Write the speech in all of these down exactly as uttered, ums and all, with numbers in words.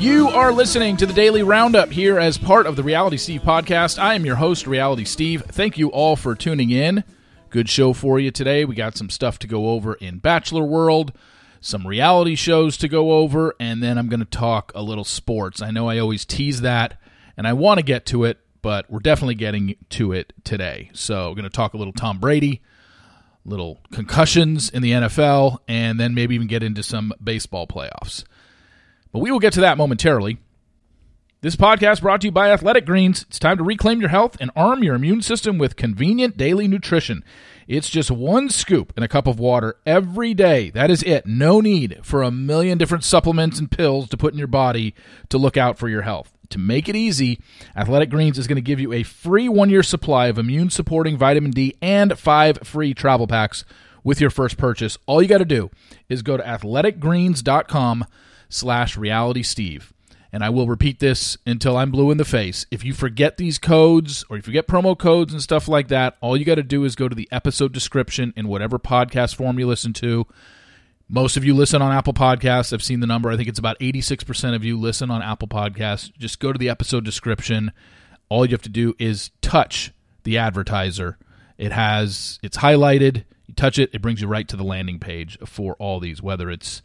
You are listening to the Daily Roundup here as part of the Reality Steve podcast. I am your host, Reality Steve. Thank you all for tuning in. Good show for you today. We got some stuff to go over in Bachelor World, some reality shows to go over, and then I'm going to talk a little sports. I know I always tease that, and I want to get to it, but we're definitely getting to it today. So we're going to talk a little Tom Brady, little concussions in the N F L, and then maybe even get into some baseball playoffs. But we will get to that momentarily. This podcast brought to you by Athletic Greens. It's time to reclaim your health and arm your immune system with convenient daily nutrition. It's just one scoop in a cup of water every day. That is it. No need for a million different supplements and pills to put in your body to look out for your health. To make it easy, Athletic Greens is going to give you a free one-year supply of immune-supporting vitamin D and five free travel packs with your first purchase. All you got to do is go to athletic greens dot com slash reality steve. And I will repeat this until I'm blue in the face. If you forget these codes or you forget promo codes and stuff like that, all you got to do is go to the episode description in whatever podcast form you listen to. Most of you listen on Apple Podcasts. I've seen the number. I think it's about eighty-six percent of you listen on Apple Podcasts. Just go to the episode description. All you have to do is touch the advertiser. It has, it's highlighted. You touch it, it brings you right to the landing page for all these, whether it's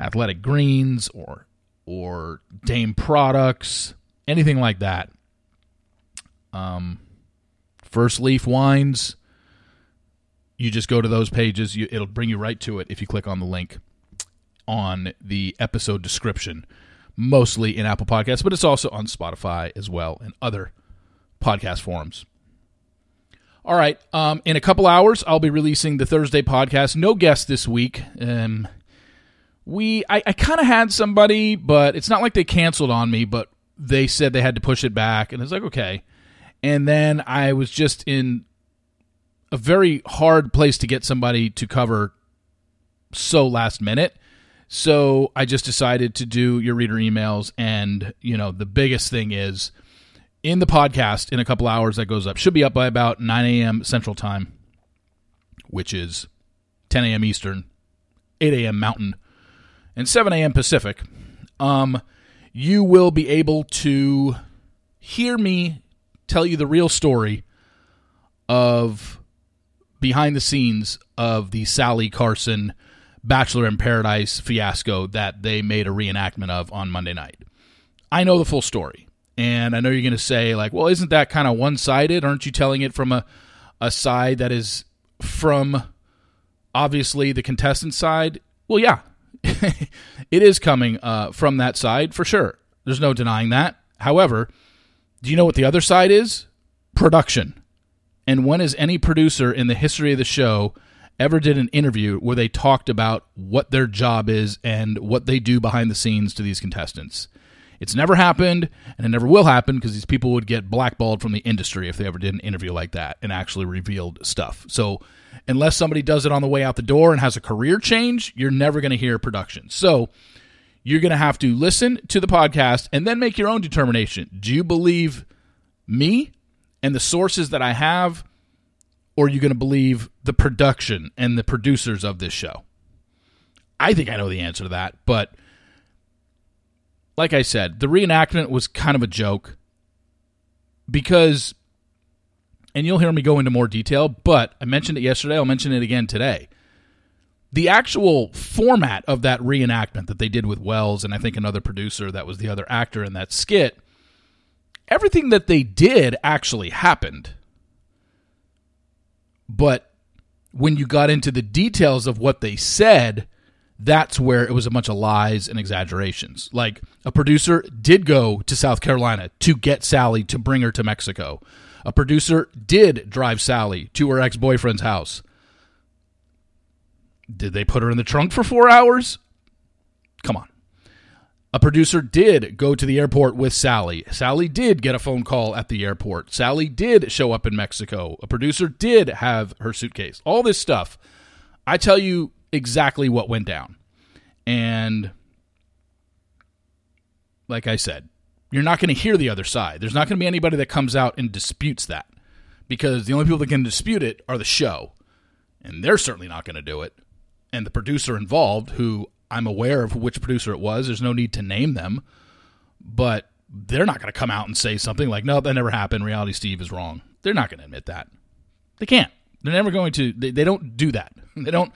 Athletic Greens or or Dame Products, anything like that. Um, First Leaf Wines, you just go to those pages. You, it'll bring you right to it if you click on the link on the episode description, mostly in Apple Podcasts, but it's also on Spotify as well and other podcast forums. All right, um, in a couple hours, I'll be releasing the Thursday podcast. No guests this week. Um We, I, I kind of had somebody, but it's not like they canceled on me, but they said they had to push it back, and it's like, okay. And then I was just in a very hard place to get somebody to cover so last minute, so I just decided to do your reader emails, and, you know, the biggest thing is in the podcast in a couple hours that goes up. Should be up by about nine a.m. Central Time, which is ten a.m. Eastern, eight a.m. Mountain, and seven a.m. Pacific, um, you will be able to hear me tell you the real story of behind the scenes of the Sally Carson Bachelor in Paradise fiasco that they made a reenactment of on Monday night. I know the full story, and I know you're going to say, like, well, isn't that kind of one-sided? Aren't you telling it from a, a side that is from, obviously, the contestant side? Well, yeah. It is coming uh, from that side, for sure. There's no denying that. However, do you know what the other side is? Production. And when has any producer in the history of the show ever did an interview where they talked about what their job is and what they do behind the scenes to these contestants? It's never happened, and it never will happen, because these people would get blackballed from the industry if they ever did an interview like that and actually revealed stuff. So unless somebody does it on the way out the door and has a career change, you're never going to hear production. So you're going to have to listen to the podcast and then make your own determination. Do you believe me and the sources that I have, or are you going to believe the production and the producers of this show? I think I know the answer to that, but like I said, the reenactment was kind of a joke because, and you'll hear me go into more detail, but I mentioned it yesterday, I'll mention it again today. The actual format of that reenactment that they did with Wells and I think another producer that was the other actor in that skit, everything that they did actually happened. But when you got into the details of what they said, that's where it was a bunch of lies and exaggerations. Like, a producer did go to South Carolina to get Sally to bring her to Mexico. A producer did drive Sally to her ex-boyfriend's house. Did they put her in the trunk for four hours? Come on. A producer did go to the airport with Sally. Sally did get a phone call at the airport. Sally did show up in Mexico. A producer did have her suitcase. All this stuff. I tell you exactly what went down. And like I said, you're not going to hear the other side. There's not going to be anybody that comes out and disputes that, because the only people that can dispute it are the show, and they're certainly not going to do it. And the producer involved, who I'm aware of which producer it was, there's no need to name them, but they're not going to come out and say something like, no, that never happened. Reality Steve is wrong. They're not going to admit that. They can't. They're never going to. They, they don't do that. They don't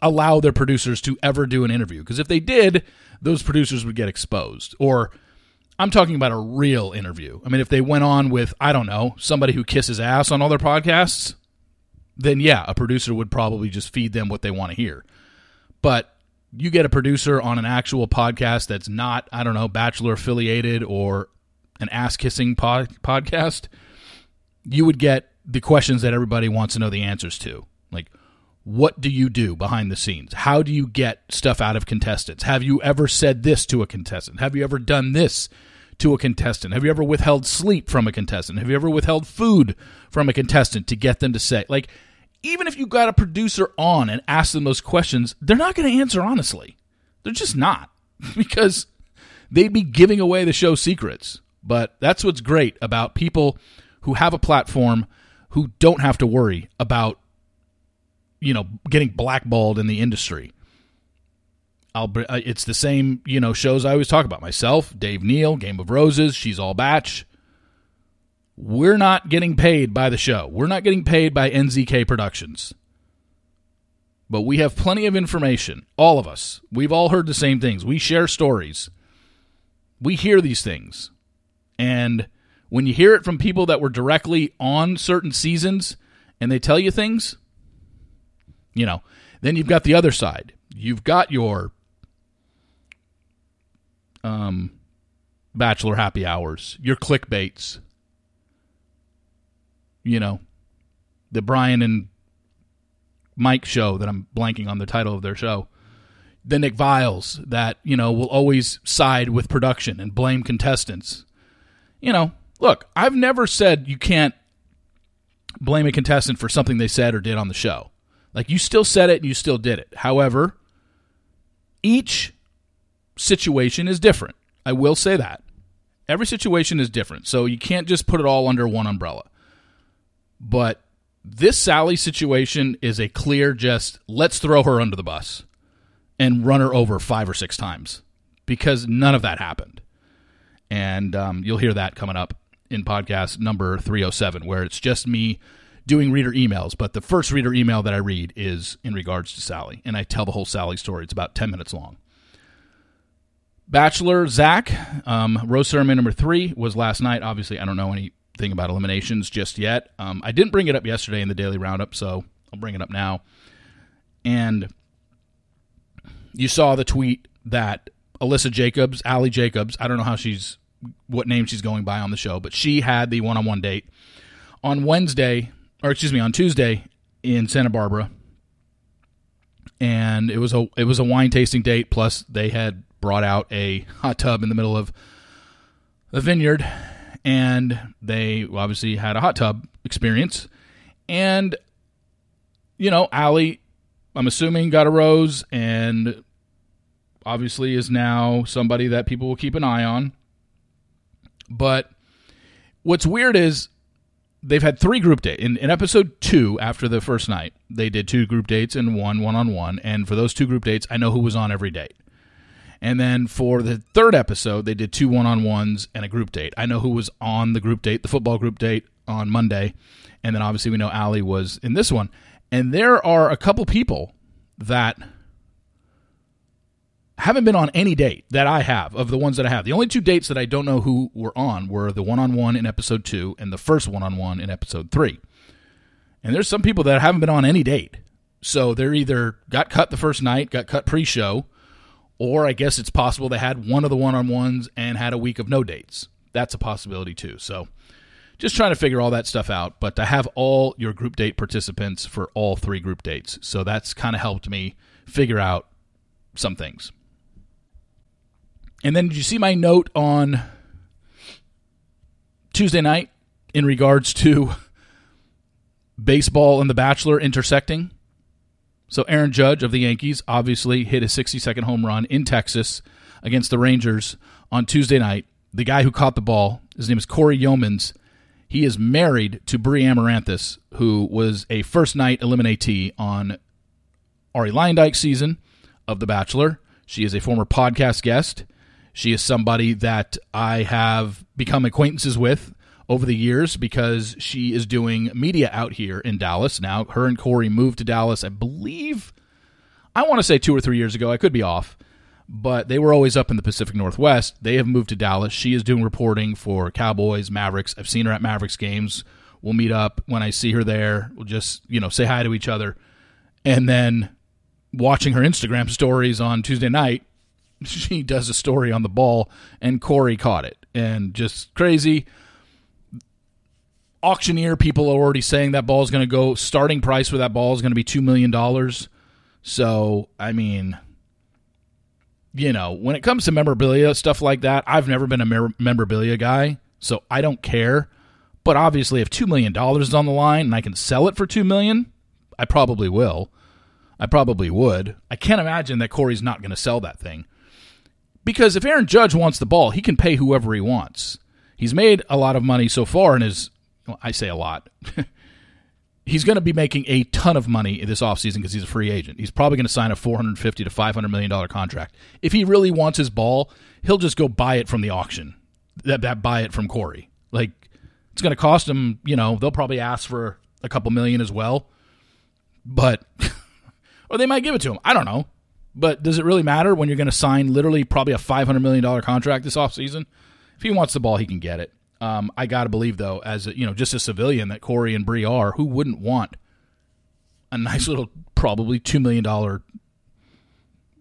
allow their producers to ever do an interview, because if they did, those producers would get exposed. Or I'm talking about a real interview. I mean, if they went on with, I don't know, somebody who kisses ass on all their podcasts, then yeah, a producer would probably just feed them what they want to hear. But you get a producer on an actual podcast that's not, I don't know, Bachelor affiliated or an ass-kissing pod- podcast, you would get the questions that everybody wants to know the answers to. Like, what do you do behind the scenes? How do you get stuff out of contestants? Have you ever said this to a contestant? Have you ever done this to a contestant? Have you ever withheld sleep from a contestant? Have you ever withheld food from a contestant to get them to say, like, even if you got a producer on and asked them those questions, they're not going to answer honestly. They're just not, because they'd be giving away the show's secrets. But that's what's great about people who have a platform, who don't have to worry about, you know, getting blackballed in the industry. I'll, it's the same, you know, shows I always talk about. Myself, Dave Neal, Game of Roses, She's All Batch. We're not getting paid by the show. We're not getting paid by N Z K Productions. But we have plenty of information. All of us. We've all heard the same things. We share stories. We hear these things. And when you hear it from people that were directly on certain seasons and they tell you things, you know, then you've got the other side. You've got your um, Bachelor happy hours, your clickbaits, you know, the Brian and Mike show that I'm blanking on the title of their show, the Nick Viles that, you know, will always side with production and blame contestants. You know, look, I've never said you can't blame a contestant for something they said or did on the show. Like, you still said it and you still did it. However, each situation is different. I will say that. Every situation is different. So you can't just put it all under one umbrella. But this Sally situation is a clear, just let's throw her under the bus and run her over five or six times, because none of that happened. And um, you'll hear that coming up in podcast number three oh seven, where it's just me doing reader emails. But the first reader email that I read is in regards to Sally, and I tell the whole Sally story. It's about ten minutes long. Bachelor Zach, um, rose ceremony number three was last night. Obviously, I don't know any thing about eliminations just yet. Um, I didn't bring it up yesterday in the daily roundup, so I'll bring it up now. And you saw the tweet that Alyssa Jacobs, Allie Jacobs, I don't know how she's, what name she's going by on the show, but she had the one-on-one date on Wednesday, or excuse me, on Tuesday in Santa Barbara. And it was a, it was a wine tasting date. Plus they had brought out a hot tub in the middle of the vineyard. And they obviously had a hot tub experience. And, you know, Allie, I'm assuming, got a rose and obviously is now somebody that people will keep an eye on. But what's weird is they've had three group dates. In, in episode two, after the first night, they did two group dates and one one-on-one. And for those two group dates, I know who was on every date. And then for the third episode, they did two one-on-ones and a group date. I know who was on the group date, the football group date on Monday. And then obviously we know Allie was in this one. And there are a couple people that haven't been on any date that I have, of the ones that I have. The only two dates that I don't know who were on were the one-on-one in episode two and the first one-on-one in episode three. And there's some people that haven't been on any date. So they're either got cut the first night, got cut pre-show, or I guess it's possible they had one of the one-on-ones and had a week of no dates. That's a possibility too. So just trying to figure all that stuff out. But to have all your group date participants for all three group dates. So that's kind of helped me figure out some things. And then did you see my note on Tuesday night in regards to baseball and The Bachelor intersecting? So Aaron Judge of the Yankees obviously hit a sixty-second home run in Texas against the Rangers on Tuesday night. The guy who caught the ball, his name is Corey Yeomans. He is married to Bree Amaranthus, who was a first-night eliminatee on Ari Lyndike's season of The Bachelor. She is a former podcast guest. She is somebody that I have become acquaintances with over the years because she is doing media out here in Dallas. Now, her and Corey moved to Dallas, I believe, I want to say two or three years ago. I could be off, but they were always up in the Pacific Northwest. They have moved to Dallas. She is doing reporting for Cowboys, Mavericks. I've seen her at Mavericks games. We'll meet up when I see her there. We'll just, you know, say hi to each other. And then watching her Instagram stories on Tuesday night, she does a story on the ball, and Corey caught it. And just crazy. Auctioneer people are already saying that ball is going to go, starting price for that ball is going to be two million dollars. So, I mean, you know, when it comes to memorabilia, stuff like that, I've never been a mer- memorabilia guy, so I don't care. But obviously, if two million dollars is on the line and I can sell it for two million dollars, I probably will. I probably would. I can't imagine that Corey's not going to sell that thing. Because if Aaron Judge wants the ball, he can pay whoever he wants. He's made a lot of money so far in his, well, I say a lot. He's going to be making a ton of money this offseason because he's a free agent. He's probably going to sign a four hundred fifty to five hundred million dollars contract. If he really wants his ball, he'll just go buy it from the auction. That, that buy it from Corey. Like, it's going to cost him, you know, they'll probably ask for a couple million as well. But, or they might give it to him. I don't know. But does it really matter when you're going to sign literally probably a five hundred million dollars contract this offseason? If he wants the ball, he can get it. Um, I got to believe, though, as a, you know, just a civilian that Corey and Bree are, who wouldn't want a nice little probably two million dollars,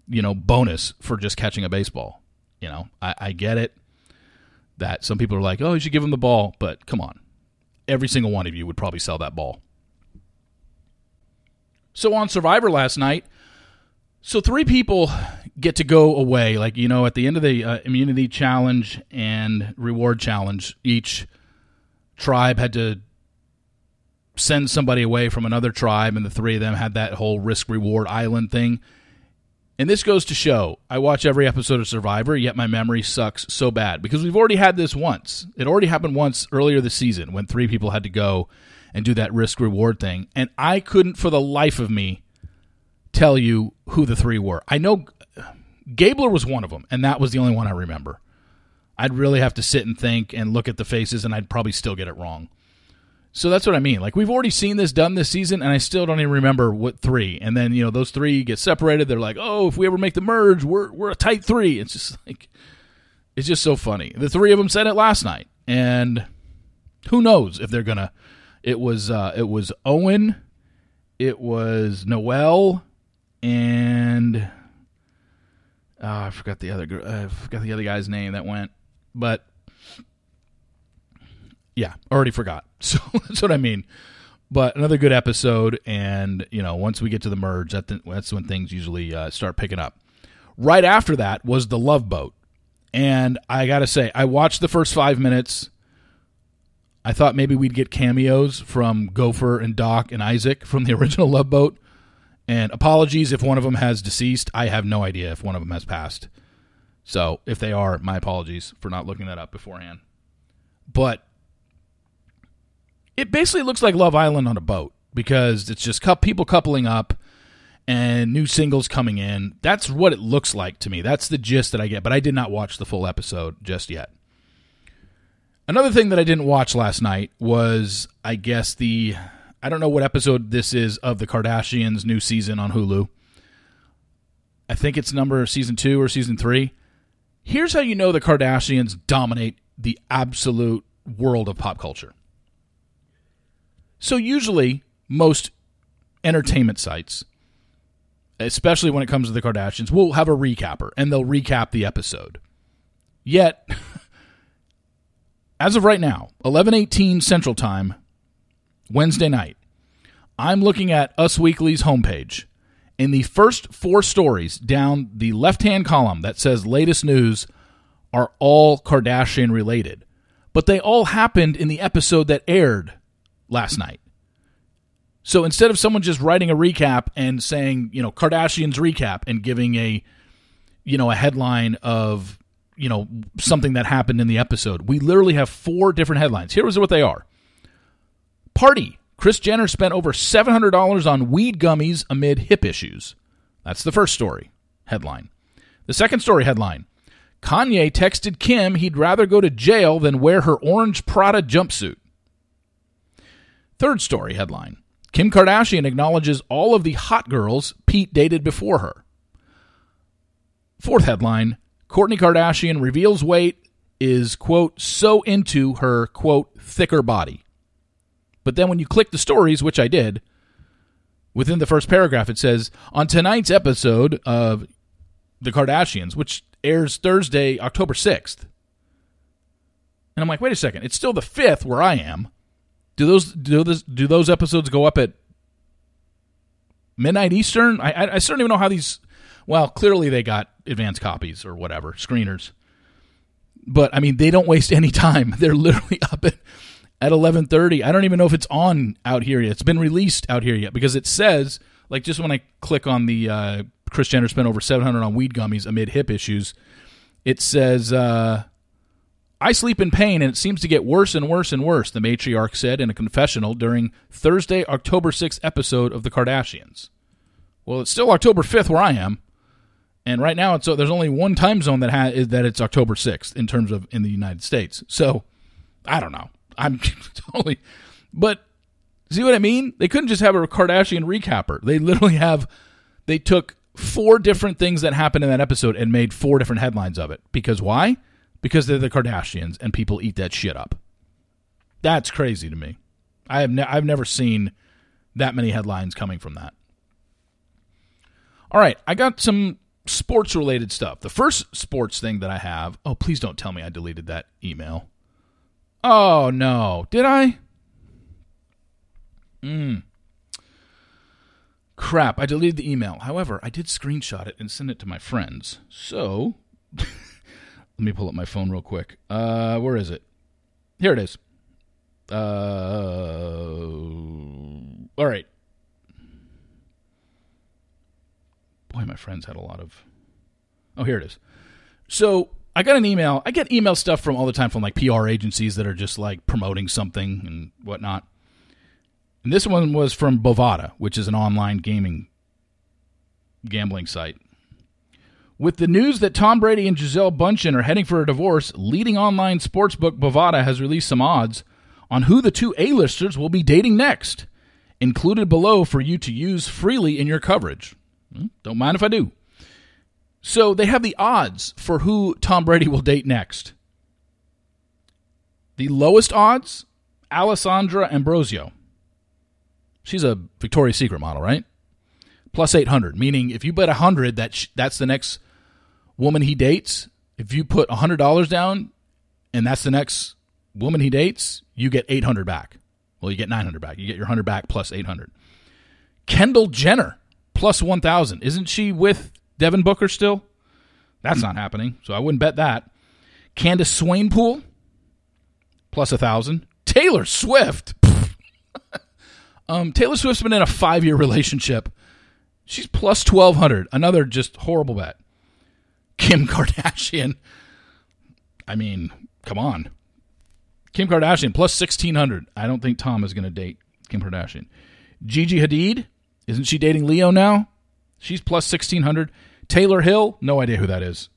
you know, bonus for just catching a baseball? You know, I, I get it that some people are like, oh, you should give him the ball. But come on. Every single one of you would probably sell that ball. So on Survivor last night, so three people get to go away, like, you know, at the end of the uh, immunity challenge and reward challenge, each tribe had to send somebody away from another tribe, and the three of them had that whole risk-reward island thing. And this goes to show, I watch every episode of Survivor, yet my memory sucks so bad, because we've already had this once. It already happened once earlier this season when three people had to go and do that risk-reward thing, and I couldn't for the life of me tell you who the three were. I know Gabler was one of them, and that was the only one I remember. I'd really have to sit and think and look at the faces, and I'd probably still get it wrong. So that's what I mean. Like, we've already seen this done this season, and I still don't even remember what three. And then, you know, those three get separated. They're like, oh, if we ever make the merge, we're we're a tight three. It's just like, it's just so funny. The three of them said it last night, and who knows if they're gonna. It was uh, it was Owen, it was Noel. And uh, I forgot the other uh, I forgot the other guy's name that went, but yeah, already forgot. So that's what I mean. But another good episode, and you know, once we get to the merge, that th- that's when things usually uh, start picking up. Right after that was the Love Boat, and I gotta say, I watched the first five minutes. I thought maybe we'd get cameos from Gopher and Doc and Isaac from the original Love Boat. And apologies if one of them has deceased. I have no idea if one of them has passed. So if they are, my apologies for not looking that up beforehand. But it basically looks like Love Island on a boat, because it's just people coupling up and new singles coming in. That's what it looks like to me. That's the gist that I get. But I did not watch the full episode just yet. Another thing that I didn't watch last night was, I guess, the... I don't know what episode this is of the Kardashians' new season on Hulu. I think it's number season two or season three. Here's how you know the Kardashians dominate the absolute world of pop culture. So usually most entertainment sites, especially when it comes to the Kardashians, will have a recapper, and they'll recap the episode. Yet, as of right now, eleven eighteen Central Time, Wednesday night, I'm looking at Us Weekly's homepage. In the first four stories down the left-hand column that says latest news are all Kardashian-related, but they all happened in the episode that aired last night. So instead of someone just writing a recap and saying, you know, Kardashians recap and giving a, you know, a headline of, you know, something that happened in the episode, we literally have four different headlines. Here is what they are. Party. Kris Jenner spent over seven hundred dollars on weed gummies amid hip issues. That's the first story headline. The second story headline. Kanye texted Kim he'd rather go to jail than wear her orange Prada jumpsuit. Third story headline. Kim Kardashian acknowledges all of the hot girls Pete dated before her. Fourth headline. Kourtney Kardashian reveals weight is, quote, so into her, quote, thicker body. But then when you click the stories, which I did, within the first paragraph it says, on tonight's episode of The Kardashians, which airs Thursday, October sixth. And I'm like, wait a second, it's still the fifth where I am. Do those do this do those episodes go up at midnight Eastern? I I, I certainly don't know how these. Well, clearly they got advanced copies or whatever, screeners. But I mean, they don't waste any time. They're literally up at at eleven thirty. I don't even know if it's on out here yet. It's been released out here yet because it says, like, just when I click on the uh, Kris Jenner spent over seven hundred dollars on weed gummies amid hip issues, it says, uh, I sleep in pain and it seems to get worse and worse and worse, the matriarch said in a confessional during Thursday, October sixth episode of The Kardashians. Well, it's still October fifth where I am. And right now, it's so there's only one time zone that has that it's October sixth in terms of in the United States. So I don't know. I'm totally, but see what I mean? They couldn't just have a Kardashian recapper. They literally have, they took four different things that happened in that episode and made four different headlines of it. Because why? Because they're the Kardashians and people eat that shit up. That's crazy to me. I have ne- I've never seen that many headlines coming from that. All right, I got some sports-related stuff. The first sports thing that I have... Oh, please don't tell me I deleted that email. Oh, no. Did I? Mm. Crap, I deleted the email. However, I did screenshot it and send it to my friends. So, let me pull up my phone real quick. Uh, where is it? Here it is. Uh, all right. Boy, my friends had a lot of... Oh, here it is. So I got an email. I get email stuff from all the time from like P R agencies that are just like promoting something and whatnot. And this one was from Bovada, which is an online gaming gambling site. With the news that Tom Brady and Giselle Bündchen are heading for a divorce, leading online sportsbook Bovada has released some odds on who the two A-listers will be dating next, included below for you to use freely in your coverage. Don't mind if I do. So they have the odds for who Tom Brady will date next. The lowest odds, Alessandra Ambrosio. She's a Victoria's Secret model, right? Plus eight hundred, meaning if you bet one hundred that sh- that's the next woman he dates, if you put one hundred dollars down and that's the next woman he dates, you get eight hundred back. Well, you get nine hundred back. You get your one hundred back plus eight hundred. Kendall Jenner. Plus one thousand. Isn't she with Devin Booker still? That's not happening, so I wouldn't bet that. Candace Swainpool, plus one thousand. Taylor Swift. um, Taylor Swift's been in a five-year relationship. She's plus twelve hundred. Another just horrible bet. Kim Kardashian. I mean, come on. Kim Kardashian, plus sixteen hundred. I don't think Tom is going to date Kim Kardashian. Gigi Hadid. Isn't she dating Leo now? She's plus sixteen hundred. Taylor Hill, no idea who that is.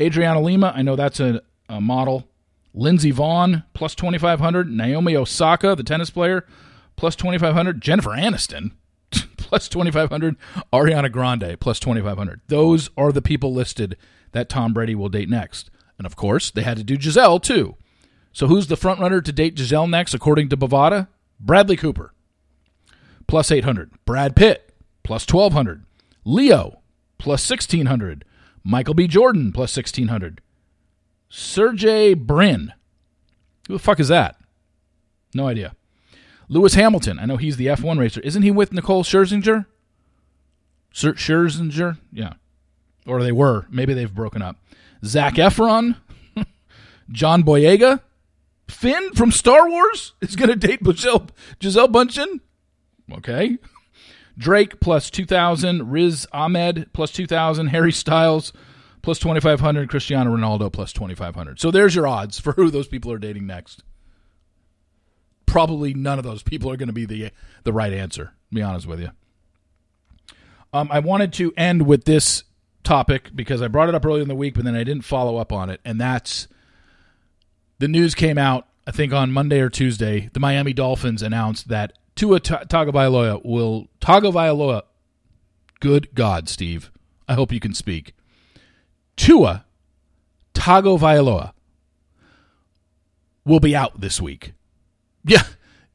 Adriana Lima, I know that's a, a model. Lindsey Vonn, plus twenty-five hundred. Naomi Osaka, the tennis player, plus twenty-five hundred. Jennifer Aniston, plus twenty-five hundred. Ariana Grande, plus twenty-five hundred. Those are the people listed that Tom Brady will date next. And, of course, they had to do Giselle, too. So who's the frontrunner to date Giselle next, according to Bovada? Bradley Cooper. Plus eight hundred. Brad Pitt, plus twelve hundred. Leo, plus sixteen hundred. Michael B. Jordan, plus sixteen hundred. Sergey Brin. Who the fuck is that? No idea. Lewis Hamilton. I know he's the F one racer. Isn't he with Nicole Scherzinger? Sir- Scherzinger? Yeah. Or they were. Maybe they've broken up. Zac Efron. John Boyega. Finn from Star Wars is going to date Giselle, Giselle Bündchen. Okay. Drake plus two thousand. Riz Ahmed plus two thousand. Harry Styles plus twenty-five hundred. Cristiano Ronaldo plus twenty-five hundred. So there's your odds for who those people are dating next. Probably none of those people are going to be the the right answer, to be honest with you. Um, I wanted to end with this topic because I brought it up earlier in the week, but then I didn't follow up on it. And that's the news came out, I think on Monday or Tuesday, the Miami Dolphins announced that Tua Tagovailoa will Tagovailoa. Good God, Steve. I hope you can speak. Tua Tagovailoa will be out this week. Yeah,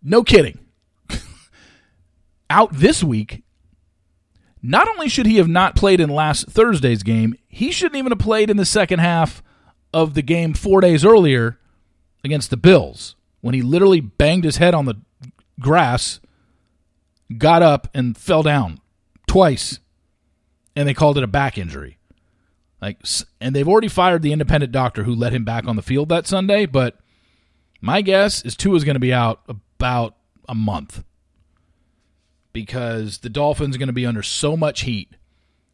no kidding. Out this week. Not only should he have not played in last Thursday's game, he shouldn't even have played in the second half of the game four days earlier against the Bills when he literally banged his head on the grass, got up, and fell down twice, and they called it a back injury. Like, and they've already fired the independent doctor who let him back on the field that Sunday, but my guess is Tua's going to be out about a month, because the Dolphins are going to be under so much heat,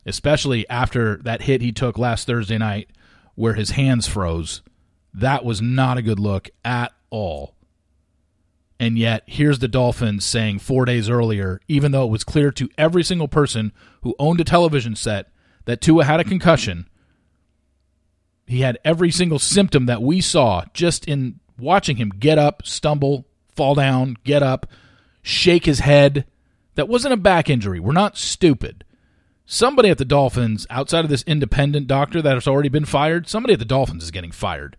especially after that hit he took last Thursday night where his hands froze. That was not a good look at all. And yet, here's the Dolphins saying four days earlier, even though it was clear to every single person who owned a television set that Tua had a concussion, he had every single symptom that we saw just in watching him get up, stumble, fall down, get up, shake his head. That wasn't a back injury. We're not stupid. Somebody at the Dolphins, outside of this independent doctor that has already been fired, somebody at the Dolphins is getting fired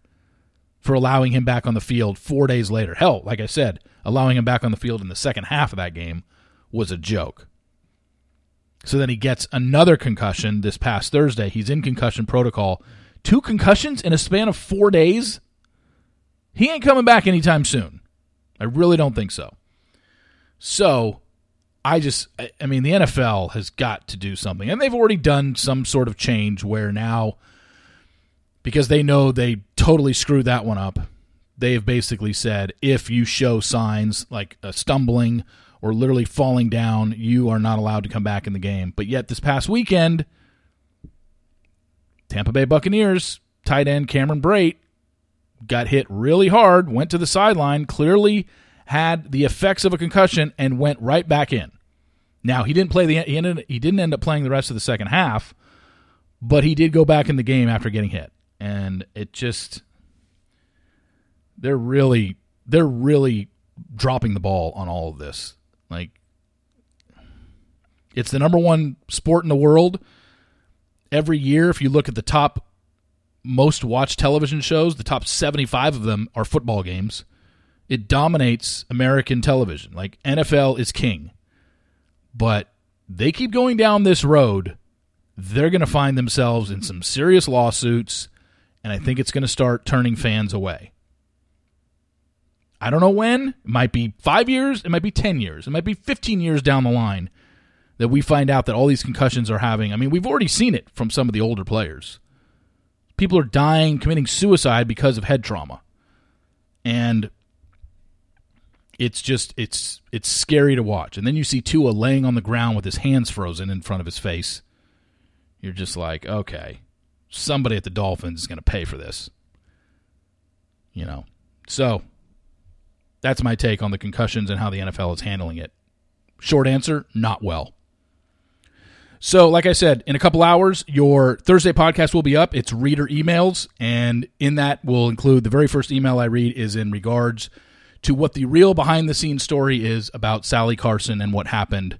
for allowing him back on the field four days later. Hell, like I said, allowing him back on the field in the second half of that game was a joke. So then he gets another concussion this past Thursday. He's in concussion protocol. Two concussions in a span of four days? He ain't coming back anytime soon. I really don't think so. So I just, I mean, the N F L has got to do something. And they've already done some sort of change where now, because they know they totally screwed that one up, they have basically said, if you show signs like a stumbling or literally falling down, you are not allowed to come back in the game. But yet this past weekend, Tampa Bay Buccaneers tight end Cameron Brate got hit really hard, went to the sideline, clearly had the effects of a concussion, and went right back in. Now, he didn't play the he, ended, he didn't end up playing the rest of the second half, but he did go back in the game after getting hit. And it just they're really they're really dropping the ball on all of this. Like, it's the number one sport in the world. Every year, if you look at the top most watched television shows, the top seventy-five of them are football games. It dominates American television. Like, N F L is king. But they keep going down this road, they're going to find themselves in some serious lawsuits, and I think it's going to start turning fans away. I don't know when. It might be five years. It might be ten years. It might be fifteen years down the line that we find out that all these concussions are having. I mean, we've already seen it from some of the older players. People are dying, committing suicide because of head trauma. And It's just, it's it's scary to watch. And then you see Tua laying on the ground with his hands frozen in front of his face. You're just like, okay, somebody at the Dolphins is going to pay for this. You know, so that's my take on the concussions and how the N F L is handling it. Short answer, not well. So like I said, in a couple hours, your Thursday podcast will be up. It's reader emails. And in that will include the very first email I read is in regards to what the real behind-the-scenes story is about Sally Carson and what happened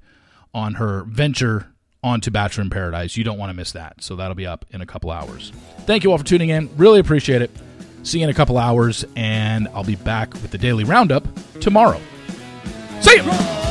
on her venture onto Bachelor in Paradise. You don't want to miss that, so that'll be up in a couple hours. Thank you all for tuning in. Really appreciate it. See you in a couple hours, and I'll be back with the Daily Roundup tomorrow. See ya!